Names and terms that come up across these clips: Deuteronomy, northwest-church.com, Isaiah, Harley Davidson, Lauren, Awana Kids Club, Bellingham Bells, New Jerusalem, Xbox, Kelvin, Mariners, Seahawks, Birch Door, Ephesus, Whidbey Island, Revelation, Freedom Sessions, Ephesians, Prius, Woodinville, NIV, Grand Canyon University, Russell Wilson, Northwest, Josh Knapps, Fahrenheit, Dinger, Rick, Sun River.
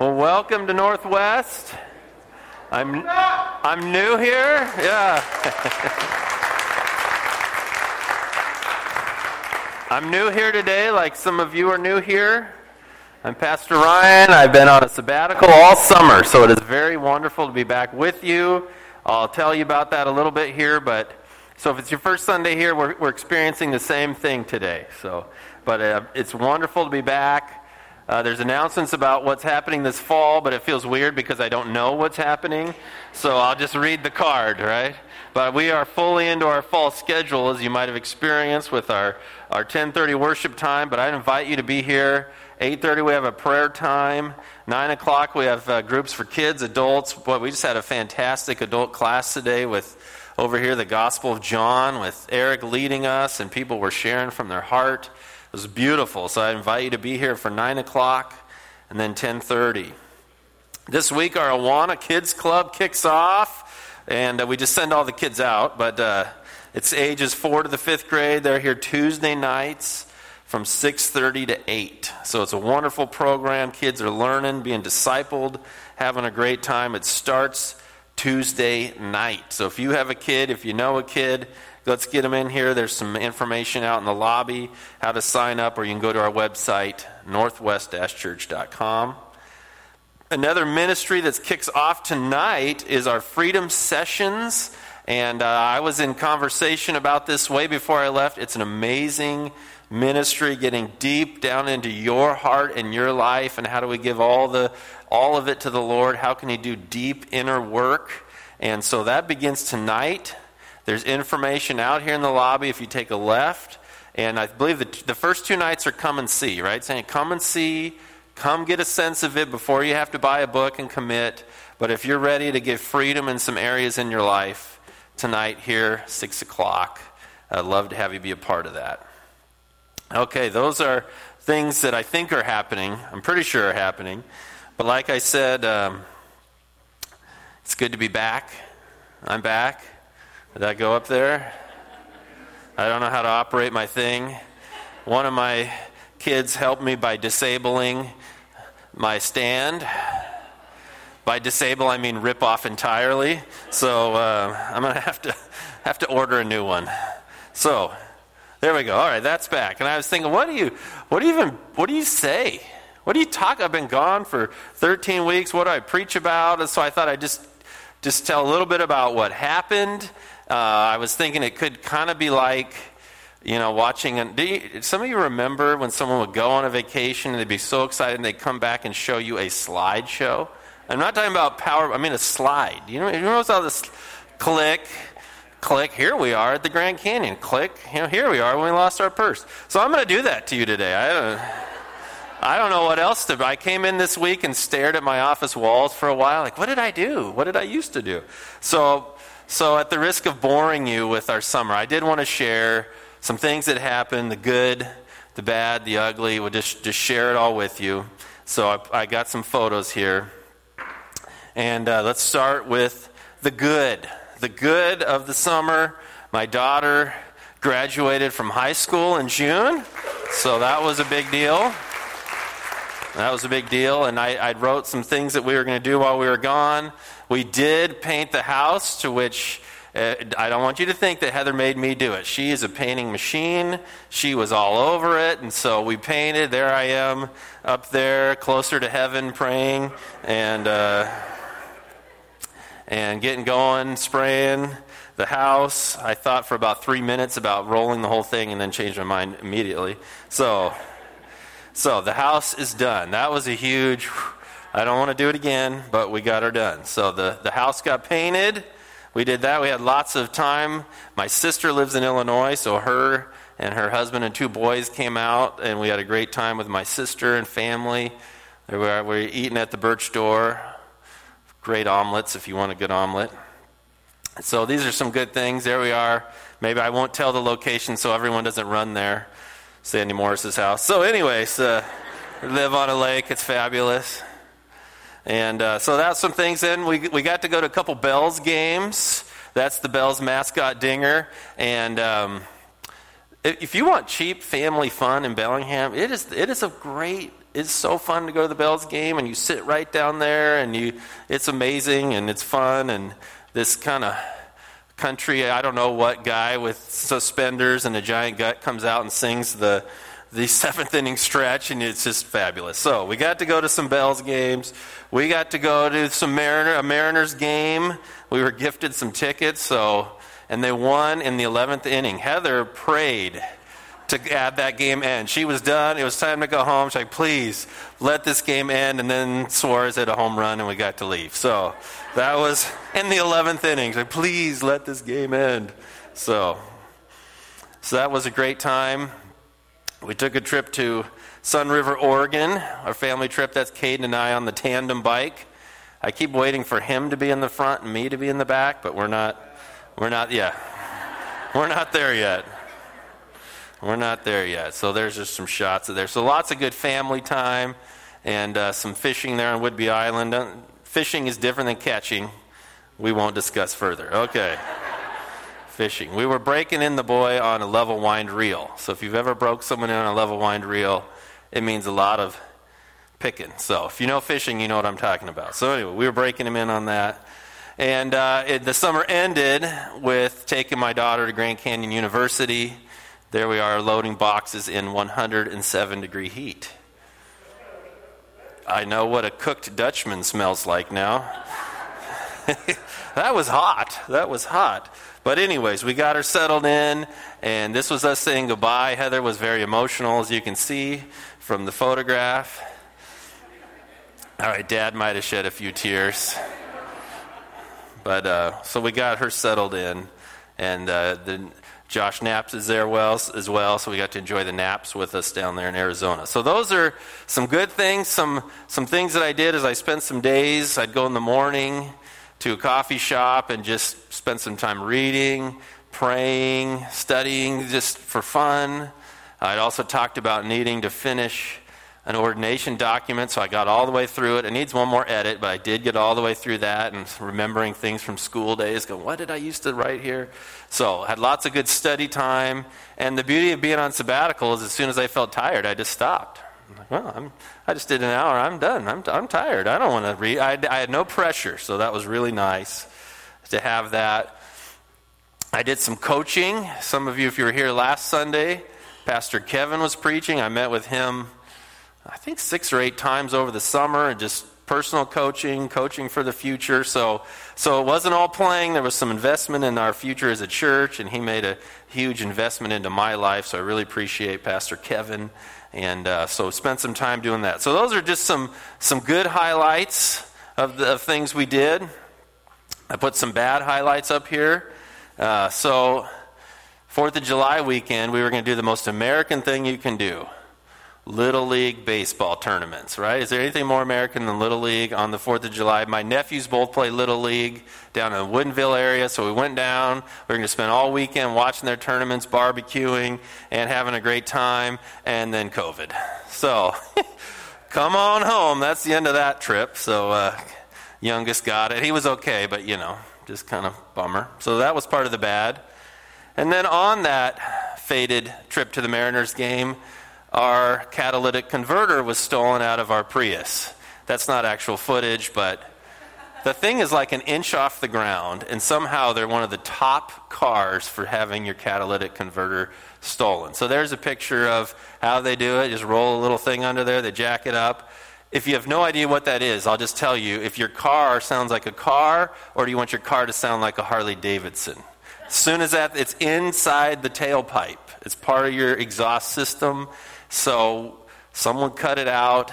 Well, welcome to Northwest. I'm new here. Yeah. I'm new here today, like some of you are new here. I'm Pastor Ryan. I've been on a sabbatical all summer, so it is very wonderful to be back with you. I'll tell you about that a little bit here, but so if it's your first Sunday here, we're experiencing the same thing today. So, but it's wonderful to be back. There's announcements about what's happening this fall, but it feels weird because I don't know what's happening, so I'll just read the card, right? But we are fully into our fall schedule, as you might have experienced with our 10:30 worship time, but I invite you to be here. 8:30 we have a prayer time. 9 o'clock we have groups for kids, adults. Boy, we just had a fantastic adult class today with over here the Gospel of John, with Eric leading us, and people were sharing from their heart. It was beautiful, so I invite you to be here for 9 o'clock and then 10:30. This week our Awana Kids Club kicks off, and we just send all the kids out, but it's ages 4 to the 5th grade. They're here Tuesday nights from 6:30 to 8. So it's a wonderful program. Kids are learning, being discipled, having a great time. It starts Tuesday night. So if you have a kid, if you know a kid, let's get them in here. There's some information out in the lobby, how to sign up, or you can go to our website, northwest-church.com. Another ministry that kicks off tonight is our Freedom Sessions, and I was in conversation about this way before I left. It's an amazing ministry, getting deep down into your heart and your life, and how do we give all of it to the Lord? How can He do deep inner work? And so that begins tonight. There's information out here in the lobby if you take a left. And I believe that the first two nights are come and see, right? Saying come and see, come get a sense of it before you have to buy a book and commit. But if you're ready to give freedom in some areas in your life, tonight here, 6 o'clock. I'd love to have you be a part of that. Okay, those are things that I think are happening. I'm pretty sure are happening. But like I said, it's good to be back. I'm back. Did I go up there? I don't know how to operate my thing. One of my kids helped me by disabling my stand. By disable, I mean rip off entirely. So I'm going to have to order a new one. So there we go. All right, that's back. And I was thinking, what do you say? What do you talk? I've been gone for 13 weeks. What do I preach about? And so I thought I'd just tell a little bit about what happened. I was thinking it could kind of be like, watching. Some of you remember when someone would go on a vacation and they'd be so excited and they'd come back and show you a slideshow? I'm not talking about PowerPoint. I mean a slide. You know how this click, here we are at the Grand Canyon. Click, here we are when we lost our purse. So I'm going to do that to you today. I don't know what else to do. I came in this week and stared at my office walls for a while. Like, what did I do? What did I used to do? So at the risk of boring you with our summer, I did want to share some things that happened, the good, the bad, the ugly. We'll just share it all with you. So I got some photos here. And let's start with the good. The good of the summer. My daughter graduated from high school in June. So that was a big deal. That was a big deal. And I wrote some things that we were going to do while we were gone. We did paint the house, to which I don't want you to think that Heather made me do it. She is a painting machine. She was all over it, and so we painted. There I am up there closer to heaven praying and getting going, spraying the house. I thought for about 3 minutes about rolling the whole thing and then changed my mind immediately. So the house is done. That was a huge... I don't want to do it again, but we got her done. So the house got painted. We did that. We had lots of time. My sister lives in Illinois, so her and her husband and 2 boys came out, and we had a great time with my sister and family. We were eating at the Birch Door. Great omelets if you want a good omelet. So these are some good things. There we are. Maybe I won't tell the location so everyone doesn't run there. Sandy Morris's house. So anyways, live on a lake. It's fabulous. And so that's some things. Then we got to go to a couple Bells games. That's the Bells mascot, Dinger. And if you want cheap family fun in Bellingham, it is a great it's so fun to go to the Bells game, and you sit right down there, and it's amazing, and it's fun, and this kind of country, I don't know what guy with suspenders and a giant gut comes out and sings the seventh inning stretch, and it's just fabulous. So we got to go to some Bells games. We got to go to some Mariners game. We were gifted some tickets, and they won in the 11th inning. Heather prayed to have that game end. She was done. It was time to go home. She's like, please, let this game end. And then Suarez hit a home run, and we got to leave. So that was in the 11th inning. She's like, please, let this game end. So that was a great time. We took a trip to Sun River, Oregon, our family trip. That's Caden and I on the tandem bike. I keep waiting for him to be in the front and me to be in the back, but we're not there yet. So there's just some shots of there. So lots of good family time and some fishing there on Whidbey Island. Fishing is different than catching. We won't discuss further. Okay. Fishing. We were breaking in the boy on a level wind reel. So if you've ever broke someone in on a level wind reel, it means a lot of picking. So if you know fishing, you know what I'm talking about. So anyway, we were breaking him in on that. And the summer ended with taking my daughter to Grand Canyon University. There we are loading boxes in 107 degree heat. I know what a cooked Dutchman smells like now. That was hot. But anyways, we got her settled in, and this was us saying goodbye. Heather was very emotional, as you can see from the photograph. All right, Dad might have shed a few tears. But so we got her settled in, and then Josh Knapps is there as well, so we got to enjoy the naps with us down there in Arizona. So those are some good things. Some things that I did is I spent some days, I'd go in the morning to a coffee shop and just spend some time reading, praying, studying, just for fun. I'd also talked about needing to finish an ordination document, so I got all the way through it. It needs one more edit, but I did get all the way through that and remembering things from school days, going, what did I used to write here? So I had lots of good study time, and the beauty of being on sabbatical is as soon as I felt tired, I just stopped. I'm like, well, I just did an hour. I'm done. I'm tired. I don't want to read. I had no pressure, so that was really nice to have that. I did some coaching. Some of you, if you were here last Sunday, Pastor Kevin was preaching. I met with him, I think, 6 or 8 times over the summer, and just personal coaching for the future. So it wasn't all playing. There was some investment in our future as a church, and he made a huge investment into my life, so I really appreciate Pastor Kevin. And so spent some time doing that. So those are just some good highlights of things we did. I put some bad highlights up here. So 4th of July weekend, we were going to do the most American thing you can do. Little League baseball tournaments, right? Is there anything more American than Little League on the 4th of July? My nephews both play Little League down in the Woodinville area, so we went down. We were going to spend all weekend watching their tournaments, barbecuing, and having a great time, and then COVID. So, come on home. That's the end of that trip. So, youngest got it. He was okay, but, just kind of bummer. So that was part of the bad. And then on that fated trip to the Mariners game, our catalytic converter was stolen out of our Prius. That's not actual footage, but the thing is like an inch off the ground, and somehow they're one of the top cars for having your catalytic converter stolen. So there's a picture of how they do it. Just roll a little thing under there. They jack it up. If you have no idea what that is, I'll just tell you, if your car sounds like a car, or do you want your car to sound like a Harley Davidson? As soon as that, it's inside the tailpipe. It's part of your exhaust system. So someone cut it out.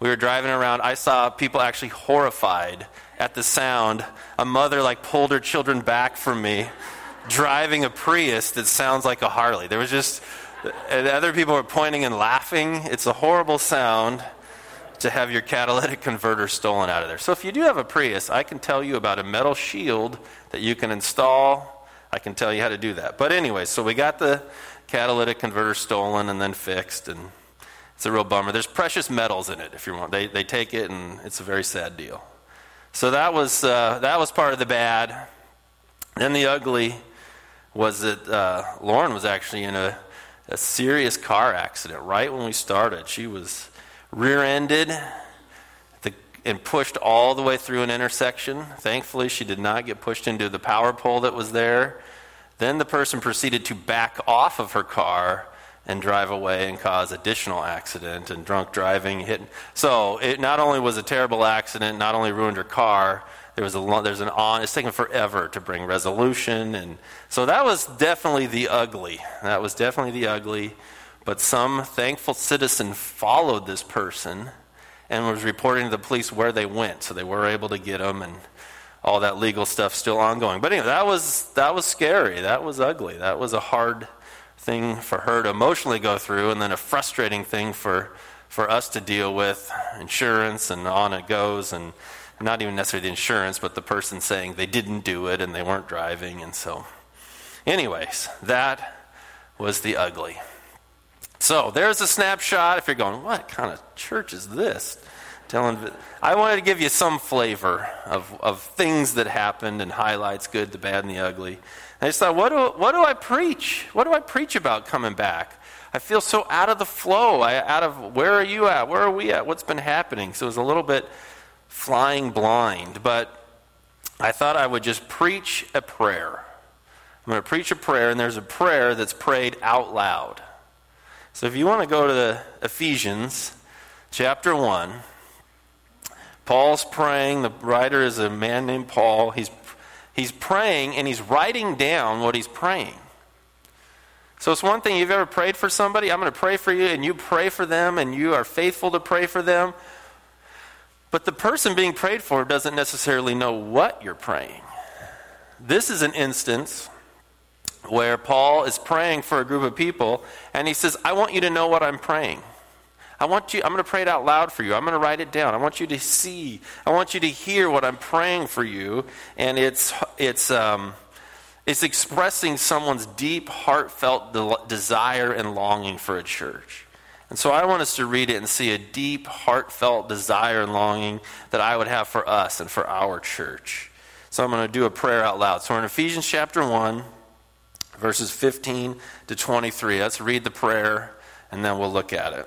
We were driving around. I saw people actually horrified at the sound. A mother pulled her children back from me, driving a Prius that sounds like a Harley. There was just, and other people were pointing and laughing. It's a horrible sound to have your catalytic converter stolen out of there. So if you do have a Prius, I can tell you about a metal shield that you can install. I can tell you how to do that. But anyway, so we got the catalytic converter stolen and then fixed, and it's a real bummer. There's precious metals in it. If you want, they take it, and it's a very sad deal. So that was part of the bad. Then the ugly was that Lauren was actually in a serious car accident right when we started. She was rear-ended and pushed all the way through an intersection. Thankfully, she did not get pushed into the power pole that was there. Then the person proceeded to back off of her car and drive away and cause additional accident and drunk driving. So it not only was a terrible accident, not only ruined her car, it's taken forever to bring resolution. And so that was definitely the ugly. But some thankful citizen followed this person and was reporting to the police where they went. So they were able to get them, and all that legal stuff still ongoing. But anyway, that was scary. That was ugly. That was a hard thing for her to emotionally go through, and then a frustrating thing for us to deal with, insurance and on it goes, and not even necessarily the insurance, but the person saying they didn't do it and they weren't driving. And so anyways, that was the ugly. So there's a snapshot. If you're going, what kind of church is this? I wanted to give you some flavor of things that happened and highlights, good, the bad, and the ugly. And I just thought, what do I preach? What do I preach about coming back? I feel so out of the flow, out of where are you at? Where are we at? What's been happening? So it was a little bit flying blind, but I thought I would just preach a prayer. I'm going to preach a prayer, and there's a prayer that's prayed out loud. So if you want to go to the Ephesians chapter 1, Paul's praying. The writer is a man named Paul. He's praying, and he's writing down what he's praying. So it's one thing, you've ever prayed for somebody, I'm going to pray for you, and you pray for them, and you are faithful to pray for them. But the person being prayed for doesn't necessarily know what you're praying. This is an instance where Paul is praying for a group of people, and he says, I want you to know what I'm praying. I'm going to pray it out loud for you. I'm going to write it down. I want you to see. I want you to hear what I'm praying for you. And it's expressing someone's deep, heartfelt desire and longing for a church. And so I want us to read it and see a deep, heartfelt desire and longing that I would have for us and for our church. So I'm going to do a prayer out loud. So we're in Ephesians chapter 1, verses 15 to 23. Let's read the prayer, and then we'll look at it.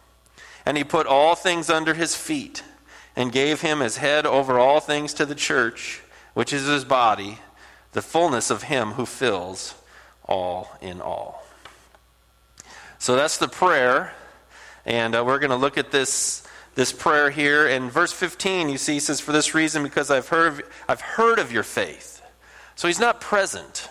And he put all things under his feet and gave him as head over all things to the church, which is his body, the fullness of him who fills all in all. So that's the prayer. And we're going to look at this prayer here. In verse 15, you see, he says, for this reason, because I've heard of your faith. So he's not present.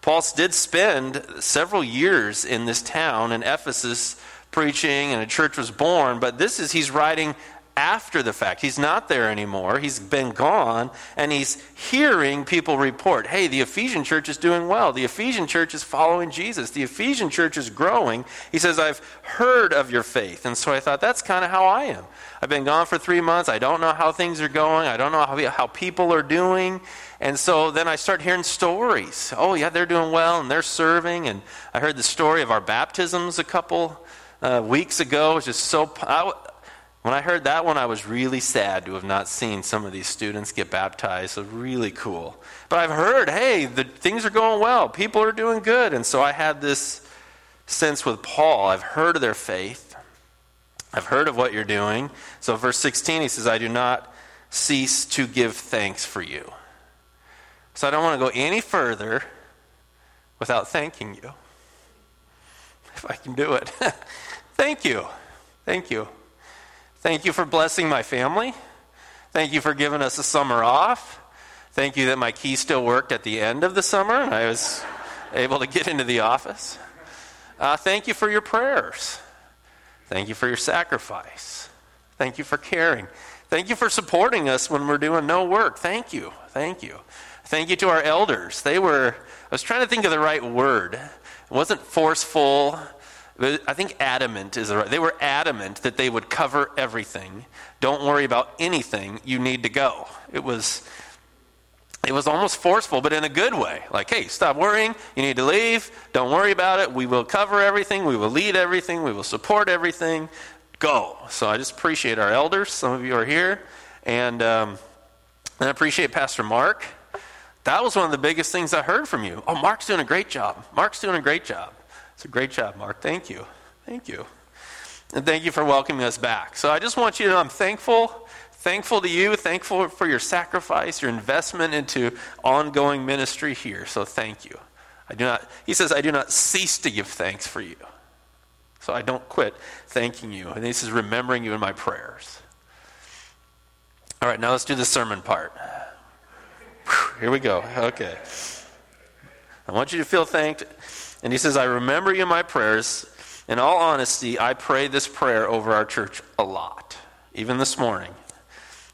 Paul did spend several years in this town in Ephesus preaching, and a church was born, but he's writing after the fact. He's not there anymore. He's been gone, and he's hearing people report, hey, the Ephesian church is doing well. The Ephesian church is following Jesus. The Ephesian church is growing. He says, I've heard of your faith. And so I thought, that's kind of how I am. I've been gone for 3 months. I don't know how things are going. I don't know how people are doing. And so then I start hearing stories. Oh, yeah, they're doing well, and they're serving. And I heard the story of our baptisms a couple weeks ago. It was just when I heard that one, I was really sad to have not seen some of these students get baptized. So really cool. But I've heard, hey, things are going well. People are doing good. And so I had this sense with Paul. I've heard of their faith. I've heard of what you're doing. So verse 16, he says, I do not cease to give thanks for you. So I don't want to go any further without thanking you, if I can do it. Thank you. Thank you for blessing my family. Thank you for giving us a summer off. Thank you that my key still worked at the end of the summer and I was able to get into the office. Thank you for your prayers. Thank you for your sacrifice. Thank you for caring. Thank you for supporting us when we're doing no work. Thank you. Thank you. Thank you to our elders. I was trying to think of the right word. It wasn't forceful. I think adamant is the right. They were adamant that they would cover everything. Don't worry about anything. You need to go. It was almost forceful, but in a good way. Like, hey, stop worrying. You need to leave. Don't worry about it. We will cover everything. We will lead everything. We will support everything. Go. So I just appreciate our elders. Some of you are here. And I appreciate Pastor Mark. That was one of the biggest things I heard from you. Oh, Mark's doing a great job. Mark's doing a great job. It's a great job, Mark. Thank you. Thank you. And thank you for welcoming us back. So I just want you to know I'm thankful to you, thankful for your sacrifice, your investment into ongoing ministry here. So thank you. He says, I do not cease to give thanks for you. So I don't quit thanking you. And he says, remembering you in my prayers. All right, now let's do the sermon part. Whew, here we go. Okay. I want you to feel thanked. And he says, I remember you in my prayers. In all honesty, I pray this prayer over our church a lot, even this morning.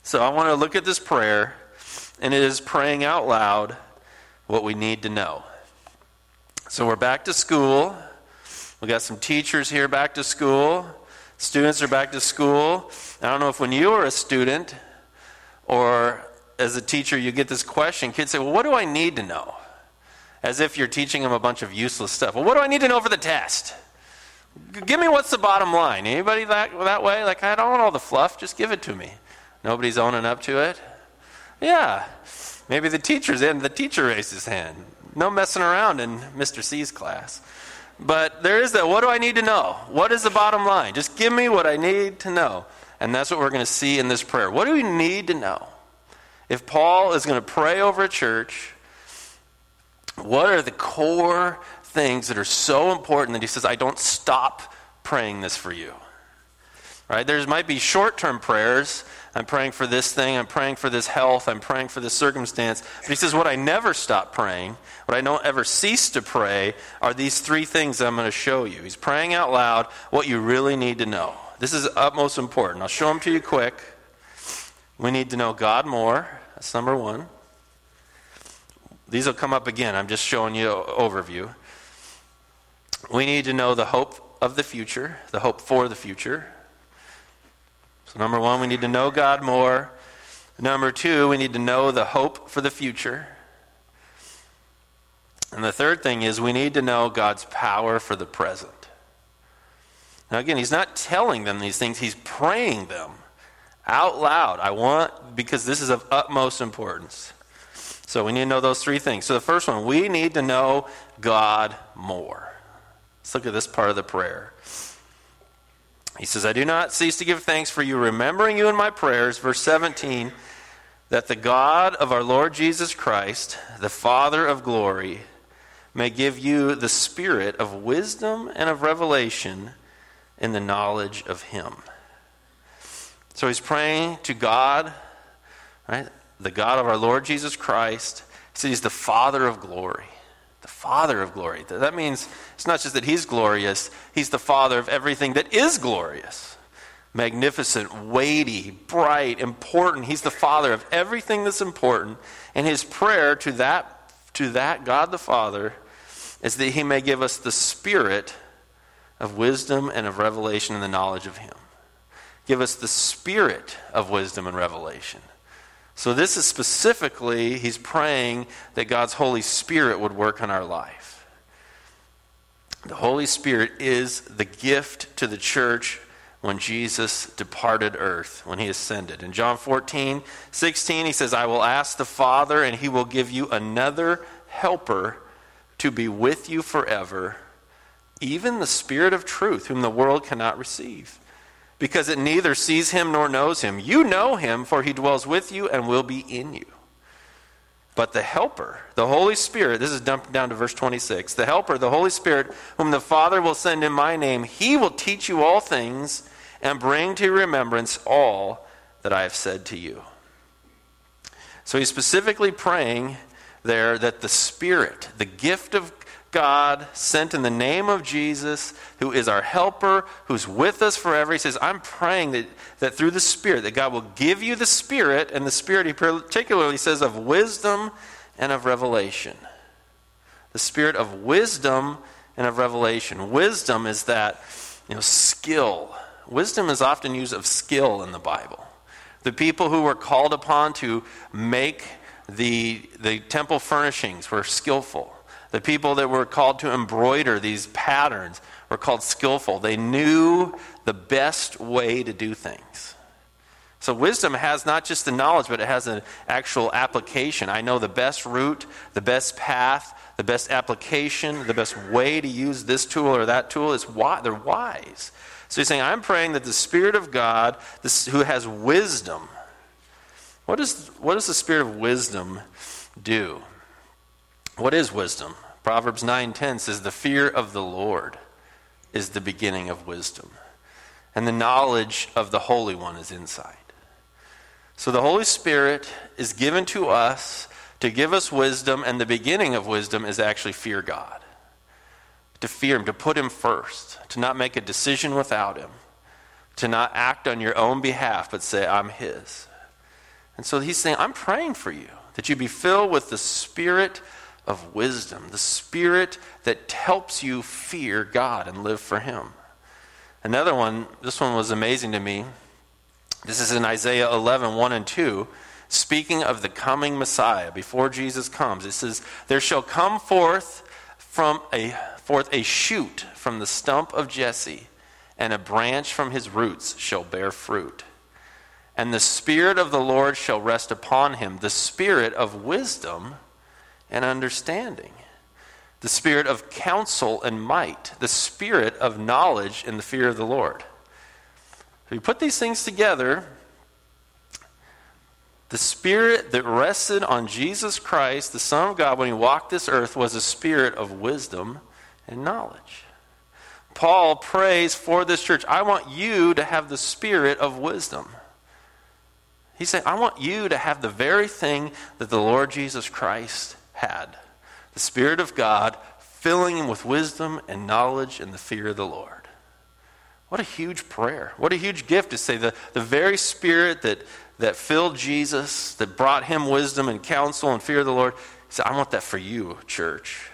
So I want to look at this prayer, and it is praying out loud what we need to know. So we're back to school. We got some teachers here back to school. Students are back to school. I don't know if when you were a student or as a teacher you get this question. Kids say, well, what do I need to know? As if you're teaching them a bunch of useless stuff. Well, what do I need to know for the test? Give me what's the bottom line. Anybody that way? Like, I don't want all the fluff. Just give it to me. Nobody's owning up to it. Yeah. Maybe the teacher's in. The teacher raised his hand. No messing around in Mr. C's class. But there is that. What do I need to know? What is the bottom line? Just give me what I need to know. And that's what we're going to see in this prayer. What do we need to know? If Paul is going to pray over a church, what are the core things that are so important that he says, I don't stop praying this for you? Right? There might be short-term prayers. I'm praying for this thing. I'm praying for this health. I'm praying for this circumstance. But he says, what I never stop praying, what I don't ever cease to pray, are these three things that I'm going to show you. He's praying out loud what you really need to know. This is utmost important. I'll show them to you quick. We need to know God more. That's number one. These will come up again. I'm just showing you an overview. We need to know the hope of the future, the hope for the future. So number one, we need to know God more. Number two, we need to know the hope for the future. And the third thing is we need to know God's power for the present. Now again, he's not telling them these things. He's praying them out loud. Because this is of utmost importance. So we need to know those three things. So the first one, we need to know God more. Let's look at this part of the prayer. He says, I do not cease to give thanks for you, remembering you in my prayers, verse 17, that the God of our Lord Jesus Christ, the Father of glory, may give you the spirit of wisdom and of revelation in the knowledge of him. So he's praying to God, right? The God of our Lord Jesus Christ. So he's the Father of glory. The Father of glory. That means it's not just that he's glorious. He's the Father of everything that is glorious. Magnificent, weighty, bright, important. He's the Father of everything that's important. And his prayer to that God the Father is that he may give us the spirit of wisdom and of revelation and the knowledge of him. Give us the spirit of wisdom and revelation. So this is specifically, he's praying that God's Holy Spirit would work on our life. The Holy Spirit is the gift to the church when Jesus departed earth, when he ascended. In John 14:16, he says, I will ask the Father, and he will give you another helper to be with you forever, even the Spirit of truth, whom the world cannot receive, because it neither sees him nor knows him. You know him, for he dwells with you and will be in you. But the helper, the Holy Spirit, this is dumped down to verse 26, the helper, the Holy Spirit, whom the Father will send in my name, he will teach you all things and bring to remembrance all that I have said to you. So he's specifically praying there that the Spirit, the gift of God sent in the name of Jesus, who is our helper, who's with us forever. He says, I'm praying that through the Spirit, that God will give you the Spirit, and the Spirit he particularly says of wisdom and of revelation. The Spirit of wisdom and of revelation. Wisdom is that, skill. Wisdom is often used of skill in the Bible. The people who were called upon to make the temple furnishings were skillful. The people that were called to embroider these patterns were called skillful. They knew the best way to do things. So wisdom has not just the knowledge, but it has an actual application. I know the best route, the best path, the best application, the best way to use this tool or that tool. They're wise. So he's saying, I'm praying that the Spirit of God, who has wisdom, what does the Spirit of wisdom do? What is wisdom? Proverbs 9:10 says, the fear of the Lord is the beginning of wisdom, and the knowledge of the Holy One is insight. So the Holy Spirit is given to us to give us wisdom, and the beginning of wisdom is actually fear God. To fear Him, to put Him first, to not make a decision without Him, to not act on your own behalf, but say, I'm His. And so he's saying, I'm praying for you, that you be filled with the Spirit of wisdom, the Spirit that helps you fear God and live for Him. Another one, this one was amazing to me. This is in Isaiah 11, 1 and 2, speaking of the coming Messiah, before Jesus comes. It says, there shall come forth a shoot from the stump of Jesse, and a branch from his roots shall bear fruit. And the Spirit of the Lord shall rest upon him, the Spirit of wisdom and understanding, the Spirit of counsel and might, the Spirit of knowledge and the fear of the Lord. If you put these things together, the Spirit that rested on Jesus Christ, the Son of God, when he walked this earth, was a spirit of wisdom and knowledge. Paul prays for this church, I want you to have the spirit of wisdom. He's saying, I want you to have the very thing that the Lord Jesus Christ had. The Spirit of God filling him with wisdom and knowledge and the fear of the Lord. What a huge prayer. What a huge gift to say the very Spirit that filled Jesus, that brought him wisdom and counsel and fear of the Lord. He said, I want that for you, church.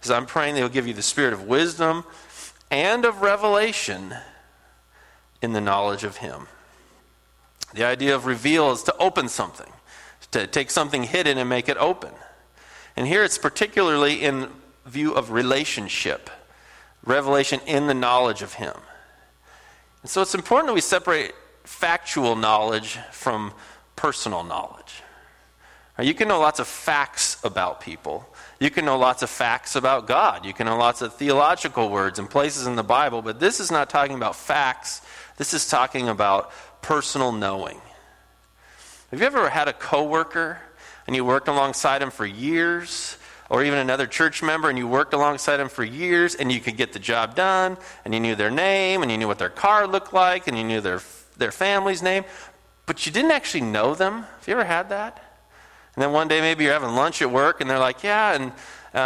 He said, I'm praying that he'll give you the spirit of wisdom and of revelation in the knowledge of him. The idea of reveal is to open something, to take something hidden and make it open. And here it's particularly in view of relationship, revelation in the knowledge of him. And so it's important that we separate factual knowledge from personal knowledge. You can know lots of facts about people. You can know lots of facts about God. You can know lots of theological words and places in the Bible, but this is not talking about facts. This is talking about personal knowing. Have you ever had a coworker and you worked alongside him for years, or even another church member, and you worked alongside them for years, and you could get the job done, and you knew their name, and you knew what their car looked like, and you knew their family's name, but you didn't actually know them? Have you ever had that? And then one day maybe you're having lunch at work, and they're like, yeah, and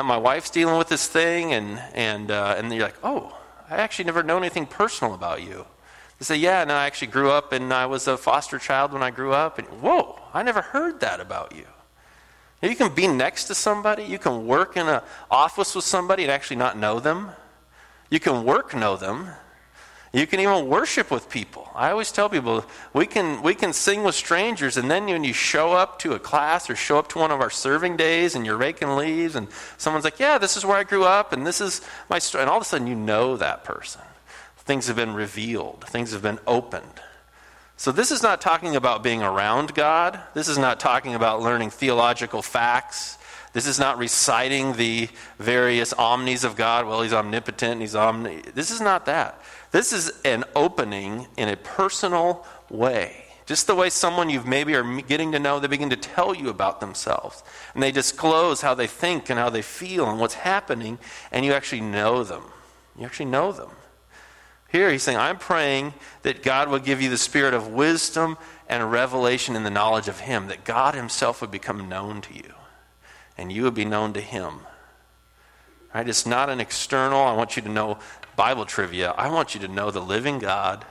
my wife's dealing with this thing, and you're like, oh, I actually never known anything personal about you. They say, yeah, and I actually grew up, and I was a foster child when I grew up, and whoa, I never heard that about you. You can be next to somebody. You can work in an office with somebody and actually not know them. You can know them. You can even worship with people. I always tell people, we can sing with strangers, and then when you show up to a class or show up to one of our serving days and you're raking leaves and someone's like, yeah, this is where I grew up and this is my story. And all of a sudden you know that person. Things have been revealed. Things have been opened. So this is not talking about being around God. This is not talking about learning theological facts. This is not reciting the various omnis of God. Well, he's omnipotent and he's This is not that. This is an opening in a personal way. Just the way someone you maybe are getting to know, they begin to tell you about themselves. And they disclose how they think and how they feel and what's happening. And you actually know them. You actually know them. Here he's saying, I'm praying that God will give you the spirit of wisdom and revelation in the knowledge of him, that God himself would become known to you, and you would be known to him. Right? It's not an external, I want you to know Bible trivia. I want you to know the living God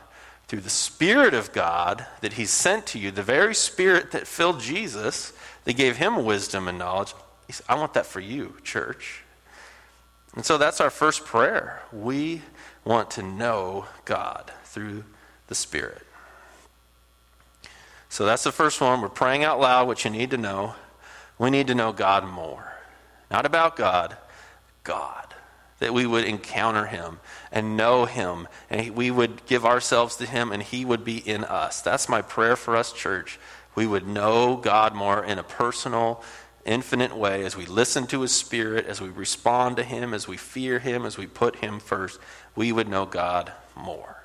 through the Spirit of God that he sent to you, the very Spirit that filled Jesus, that gave him wisdom and knowledge. He said, I want that for you, church. And so that's our first prayer. We want to know God through the Spirit. So that's the first one. We're praying out loud what you need to know. We need to know God more. Not about God, God. That we would encounter him and know him, and we would give ourselves to him, and he would be in us. That's my prayer for us, church. We would know God more in a personal, infinite way as we listen to his Spirit, as we respond to him, as we fear him, as we put him first. We would know God more.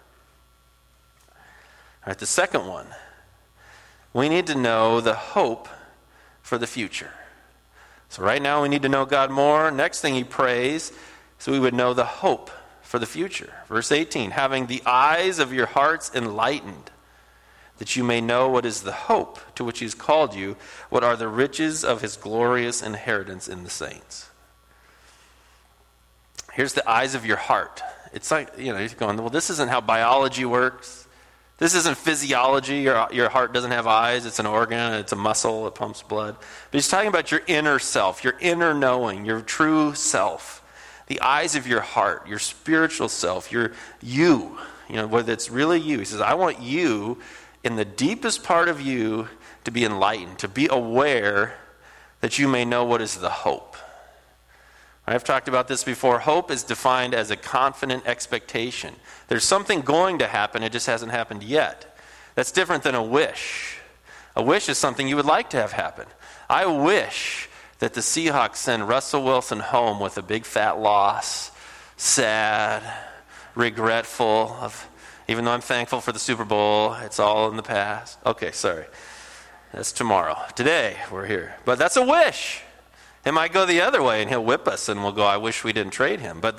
All right, the second one. We need to know the hope for the future. So right now we need to know God more. Next thing he prays, so we would know the hope for the future. Verse 18, having the eyes of your hearts enlightened, that you may know what is the hope to which he has called you, what are the riches of his glorious inheritance in the saints. Here's the eyes of your heart. It's like, you know, you're going, well, this isn't how biology works. This isn't physiology. Your heart doesn't have eyes. It's an organ. It's a muscle. It pumps blood. But he's talking about your inner self, your inner knowing, your true self. The eyes of your heart, your spiritual self, your you. You know, whether it's really you. He says, I want you, in the deepest part of you, to be enlightened, to be aware that you may know what is the hope. I've talked about this before. Hope is defined as a confident expectation. There's something going to happen, it just hasn't happened yet. That's different than a wish. A wish is something you would like to have happen. I wish that the Seahawks send Russell Wilson home with a big fat loss, sad, regretful, of, even though I'm thankful for the Super Bowl, it's all in the past. Okay, sorry. That's tomorrow. Today, we're here. But that's a wish. It might go the other way, and he'll whip us, and we'll go, I wish we didn't trade him. But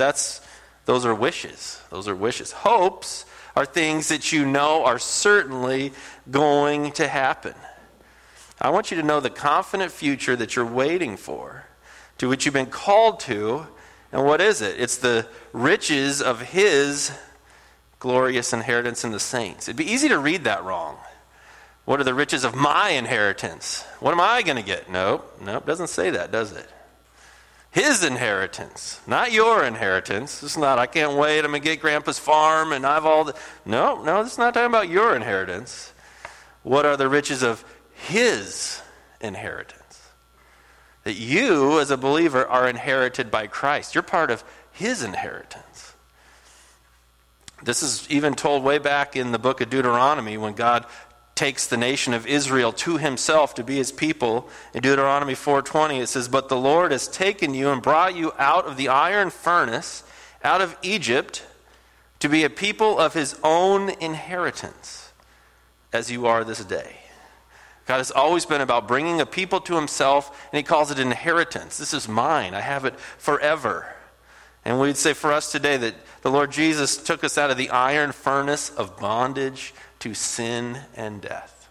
those are wishes. Those are wishes. Hopes are things that you know are certainly going to happen. I want you to know the confident future that you're waiting for, to which you've been called to, and what is it? It's the riches of his glorious inheritance in the saints. It'd be easy to read that wrong. What are the riches of my inheritance? What am I going to get? Nope, doesn't say that, does it? His inheritance, not your inheritance. It's not, I can't wait, I'm going to get Grandpa's farm, and I have all the... No, it's not talking about your inheritance. What are the riches of his inheritance? That you, as a believer, are inherited by Christ. You're part of his inheritance. This is even told way back in the book of Deuteronomy when God takes the nation of Israel to himself to be his people. In Deuteronomy 4:20, it says, but the Lord has taken you and brought you out of the iron furnace, out of Egypt, to be a people of his own inheritance, as you are this day. God has always been about bringing a people to himself, and he calls it inheritance. This is mine. I have it forever. And we'd say for us today that the Lord Jesus took us out of the iron furnace of bondage to sin and death.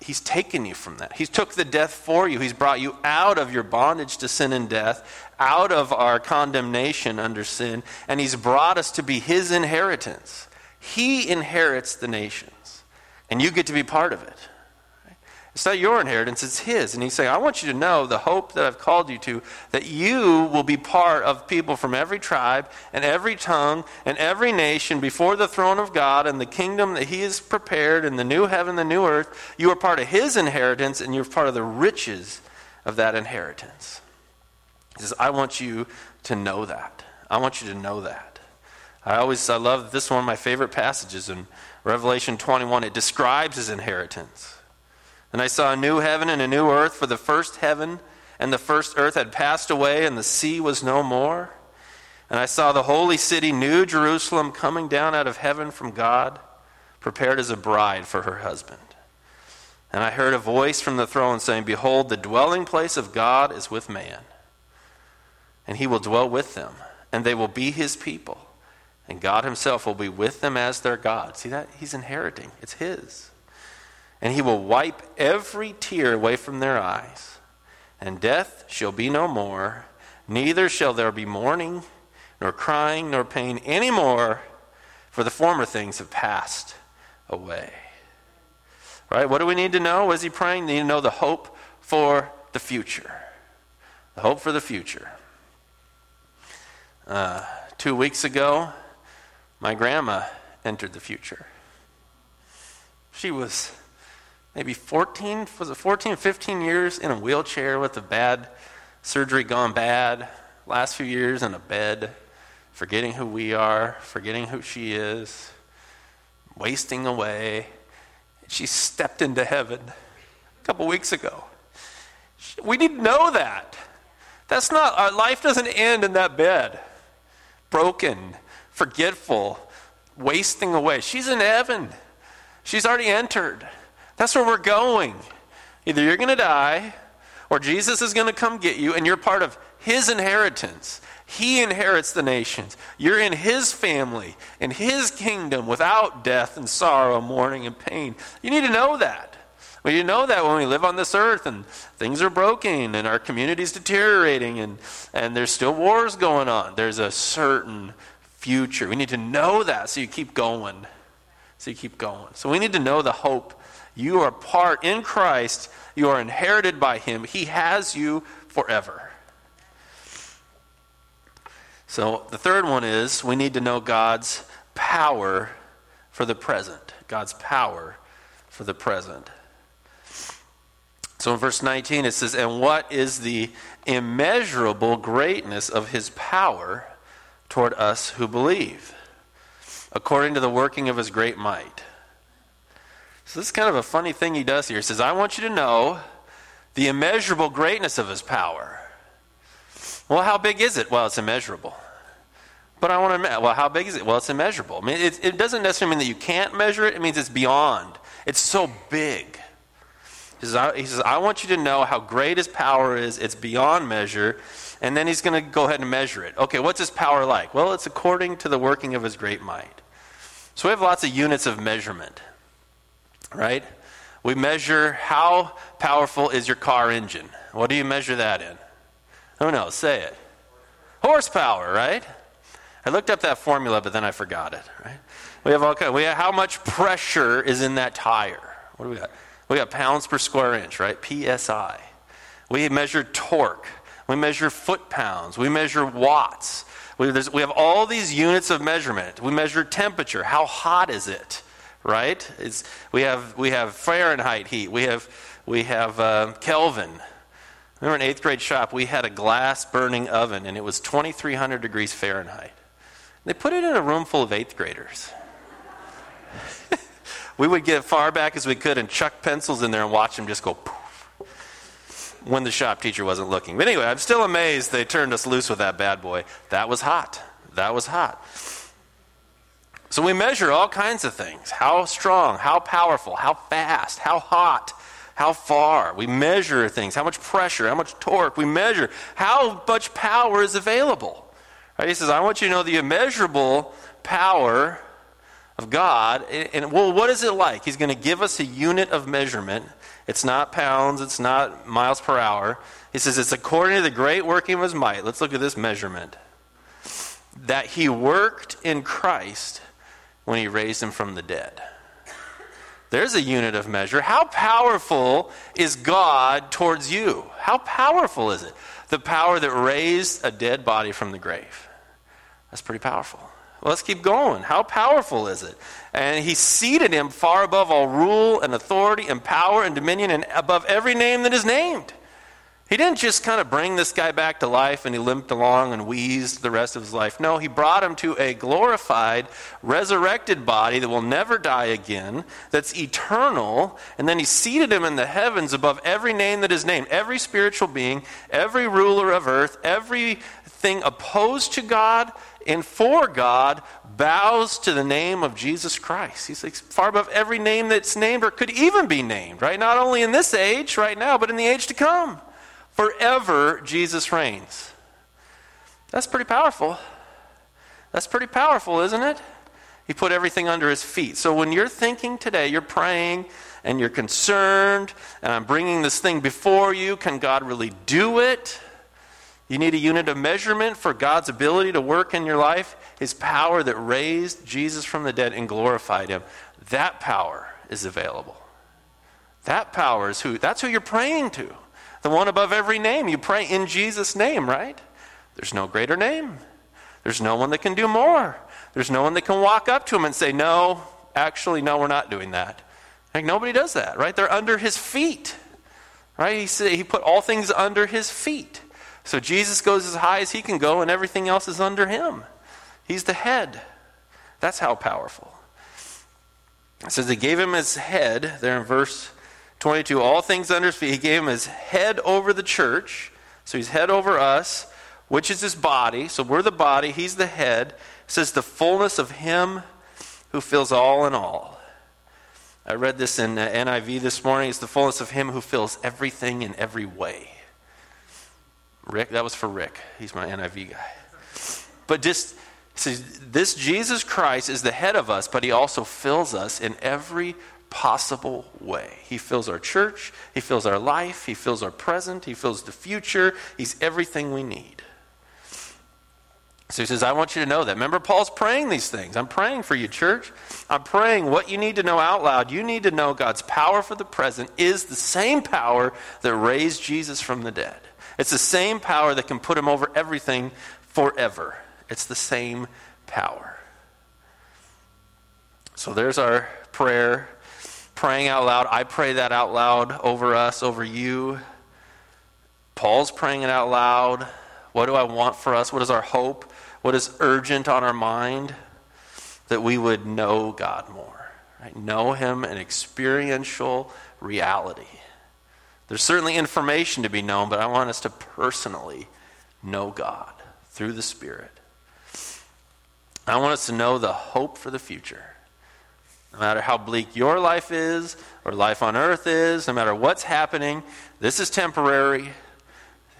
He's taken you from that. He took the death for you. He's brought you out of your bondage to sin and death, out of our condemnation under sin, and he's brought us to be his inheritance. He inherits the nation. And you get to be part of it. It's not your inheritance, it's his. And he's saying, I want you to know the hope that I've called you to, that you will be part of people from every tribe and every tongue and every nation before the throne of God and the kingdom that he has prepared in the new heaven, the new earth. You are part of his inheritance, and you're part of the riches of that inheritance. He says, I want you to know that. I want you to know that. I love this one of my favorite passages in Revelation 21, it describes his inheritance. And I saw a new heaven and a new earth, for the first heaven and the first earth had passed away, and the sea was no more. And I saw the holy city, New Jerusalem, coming down out of heaven from God, prepared as a bride for her husband. And I heard a voice from the throne saying, behold, the dwelling place of God is with man, and he will dwell with them, and they will be his people. And God himself will be with them as their God. See that? He's inheriting. It's his. And he will wipe every tear away from their eyes. And death shall be no more. Neither shall there be mourning, nor crying, nor pain any more. For the former things have passed away. All right? What do we need to know? What is he praying? We need to know the hope for the future. The hope for the future. 2 weeks ago, my grandma entered the future. She was maybe 15 years in a wheelchair with a bad surgery gone bad. Last few years in a bed, forgetting who we are, forgetting who she is, wasting away. She stepped into heaven a couple weeks ago. We need to know that. That's not, our life doesn't end in that bed. Broken, forgetful, wasting away. She's in heaven. She's already entered. That's where we're going. Either you're going to die, or Jesus is going to come get you, and you're part of his inheritance. He inherits the nations. You're in his family, in his kingdom, without death and sorrow, mourning and pain. You need to know that. We need to know that when we live on this earth and things are broken and our community's deteriorating and there's still wars going on. There's a certain future. We need to know that so you keep going. So we need to know the hope. You are part in Christ. You are inherited by him. He has you forever. So the third one is we need to know God's power for the present. God's power for the present. So in verse 19 it says, and what is the immeasurable greatness of his power toward us who believe, according to the working of his great might. So this is kind of a funny thing he does here. He says, I want you to know the immeasurable greatness of his power. Well, how big is it? Well, it's immeasurable. But I want to, well, how big is it? Well, it's immeasurable. I mean, it doesn't necessarily mean that you can't measure it. It means it's beyond. It's so big. He says, I want you to know how great his power is. It's beyond measure. And then he's going to go ahead and measure it. Okay, what's his power like? Well, it's according to the working of his great might. So we have lots of units of measurement, right? We measure how powerful is your car engine. What do you measure that in? Who knows? Say it. Horsepower, right? I looked up that formula, but then I forgot it, right? We have all kinds. We have how much pressure is in that tire. What do we got? We got pounds per square inch, right? PSI. We measure torque. We measure foot-pounds. We measure watts. We have all these units of measurement. We measure temperature. How hot is it, right? We have Fahrenheit heat. We have Kelvin. Remember in eighth grade shop, we had a glass burning oven, and it was 2,300 degrees Fahrenheit. They put it in a room full of eighth graders. We would get as far back as we could and chuck pencils in there and watch them just go poof when the shop teacher wasn't looking. But anyway, I'm still amazed they turned us loose with that bad boy. That was hot. So we measure all kinds of things. How strong, how powerful, how fast, how hot, how far. We measure things. How much pressure, how much torque. We measure how much power is available. Right? He says, I want you to know the immeasurable power of God. And well, what is it like? He's going to give us a unit of measurement. It's not pounds. It's not miles per hour. He says it's according to the great working of his might. Let's look at this measurement. That he worked in Christ when he raised him from the dead. There's a unit of measure. How powerful is God towards you? How powerful is it? The power that raised a dead body from the grave. That's pretty powerful. Well, let's keep going. How powerful is it? And he seated him far above all rule and authority and power and dominion and above every name that is named. He didn't just kind of bring this guy back to life and he limped along and wheezed the rest of his life. No, he brought him to a glorified, resurrected body that will never die again, that's eternal, and then he seated him in the heavens above every name that is named, every spiritual being, every ruler of earth, everything opposed to God and for God bows to the name of Jesus Christ. He's like far above every name that's named or could even be named, right? Not only in this age right now, but in the age to come. Forever Jesus reigns. That's pretty powerful. That's pretty powerful, isn't it? He put everything under his feet. So when you're thinking today, you're praying and you're concerned, and I'm bringing this thing before you, can God really do it? You need a unit of measurement for God's ability to work in your life, his power that raised Jesus from the dead and glorified him. That power is available. That power is that's who you're praying to. The one above every name. You pray in Jesus' name, right? There's no greater name. There's no one that can do more. There's no one that can walk up to him and say, no, actually, no, we're not doing that. Like, nobody does that, right? They're under his feet, right? He put all things under his feet. So Jesus goes as high as he can go, and everything else is under him. He's the head. That's how powerful. It says they gave him his head, there in verse 22, all things under his feet. He gave him his head over the church, so he's head over us, which is his body. So we're the body, he's the head. It says the fullness of him who fills all in all. I read this in NIV this morning. It's the fullness of him who fills everything in every way. Rick, that was for Rick. He's my NIV guy. But just see, this Jesus Christ is the head of us, but he also fills us in every possible way. He fills our church. He fills our life. He fills our present. He fills the future. He's everything we need. So he says, I want you to know that. Remember, Paul's praying these things. I'm praying for you, church. I'm praying what you need to know out loud. You need to know God's power for the present is the same power that raised Jesus from the dead. It's the same power that can put him over everything forever. It's the same power. So there's our prayer, praying out loud. I pray that out loud over us, over you. Paul's praying it out loud. What do I want for us? What is our hope? What is urgent on our mind? That we would know God more, right? Know him in experiential reality. There's certainly information to be known, but I want us to personally know God through the Spirit. I want us to know the hope for the future. No matter how bleak your life is, or life on earth is, no matter what's happening, this is temporary.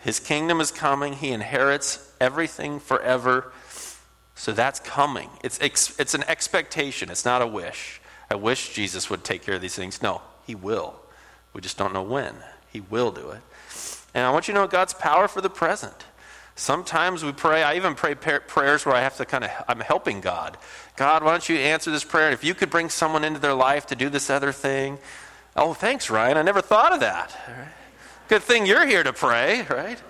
His kingdom is coming. He inherits everything forever. So that's coming. It's an expectation. It's not a wish. I wish Jesus would take care of these things. No, he will. We just don't know when. He will do it. And I want you to know God's power for the present. Sometimes we pray, I even pray prayers where I have to I'm helping God. God, why don't you answer this prayer? And if you could bring someone into their life to do this other thing. Oh, thanks, Ryan. I never thought of that. Right? Good thing you're here to pray, right?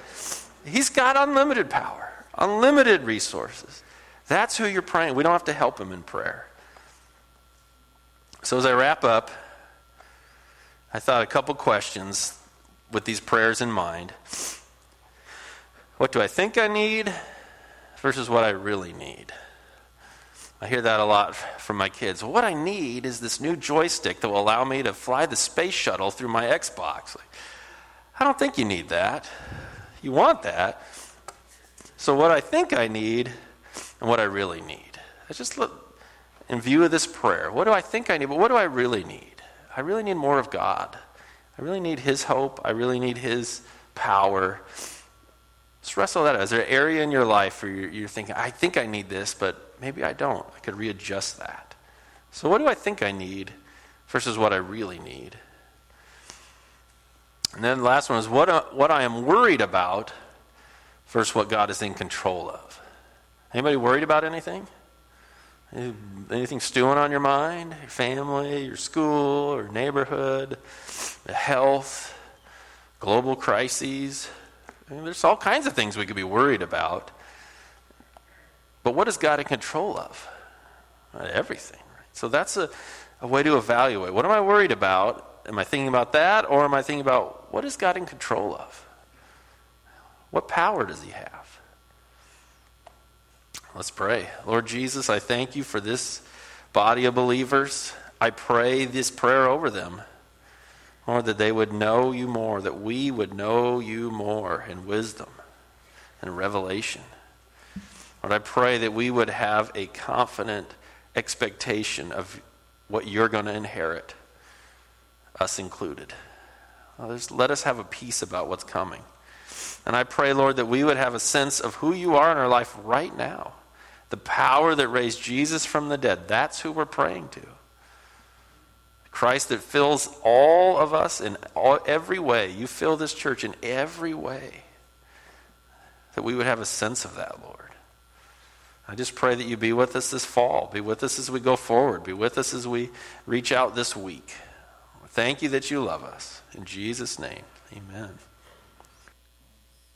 He's got unlimited power, unlimited resources. That's who you're praying. We don't have to help him in prayer. So as I wrap up, I thought a couple questions with these prayers in mind. What do I think I need versus what I really need? I hear that a lot from my kids. What I need is this new joystick that will allow me to fly the space shuttle through my Xbox. Like, I don't think you need that. You want that. So what I think I need and what I really need. I just look in view of this prayer. What do I think I need, but what do I really need? I really need more of God. I really need his hope. I really need his power. Just wrestle that out. Is there an area in your life where you're thinking, I think I need this, but maybe I don't. I could readjust that. So what do I think I need versus what I really need? And then the last one is what I am worried about versus what God is in control of. Anybody worried about anything? Anything stewing on your mind? Your family, your school, your neighborhood, the health, global crises. I mean, there's all kinds of things we could be worried about. But what is God in control of? Not everything. Right? So that's a way to evaluate. What am I worried about? Am I thinking about that? Or am I thinking about what is God in control of? What power does he have? Let's pray. Lord Jesus, I thank you for this body of believers. I pray this prayer over them. Lord, that they would know you more, that we would know you more in wisdom and revelation. Lord, I pray that we would have a confident expectation of what you're going to inherit, us included. Lord, let us have a peace about what's coming. And I pray, Lord, that we would have a sense of who you are in our life right now. the power that raised Jesus from the dead. That's who we're praying to. Christ that fills all of us in every way. You fill this church in every way. That we would have a sense of that, Lord. I just pray that you be with us this fall. Be with us as we go forward. Be with us as we reach out this week. Thank you that you love us. In Jesus' name, amen.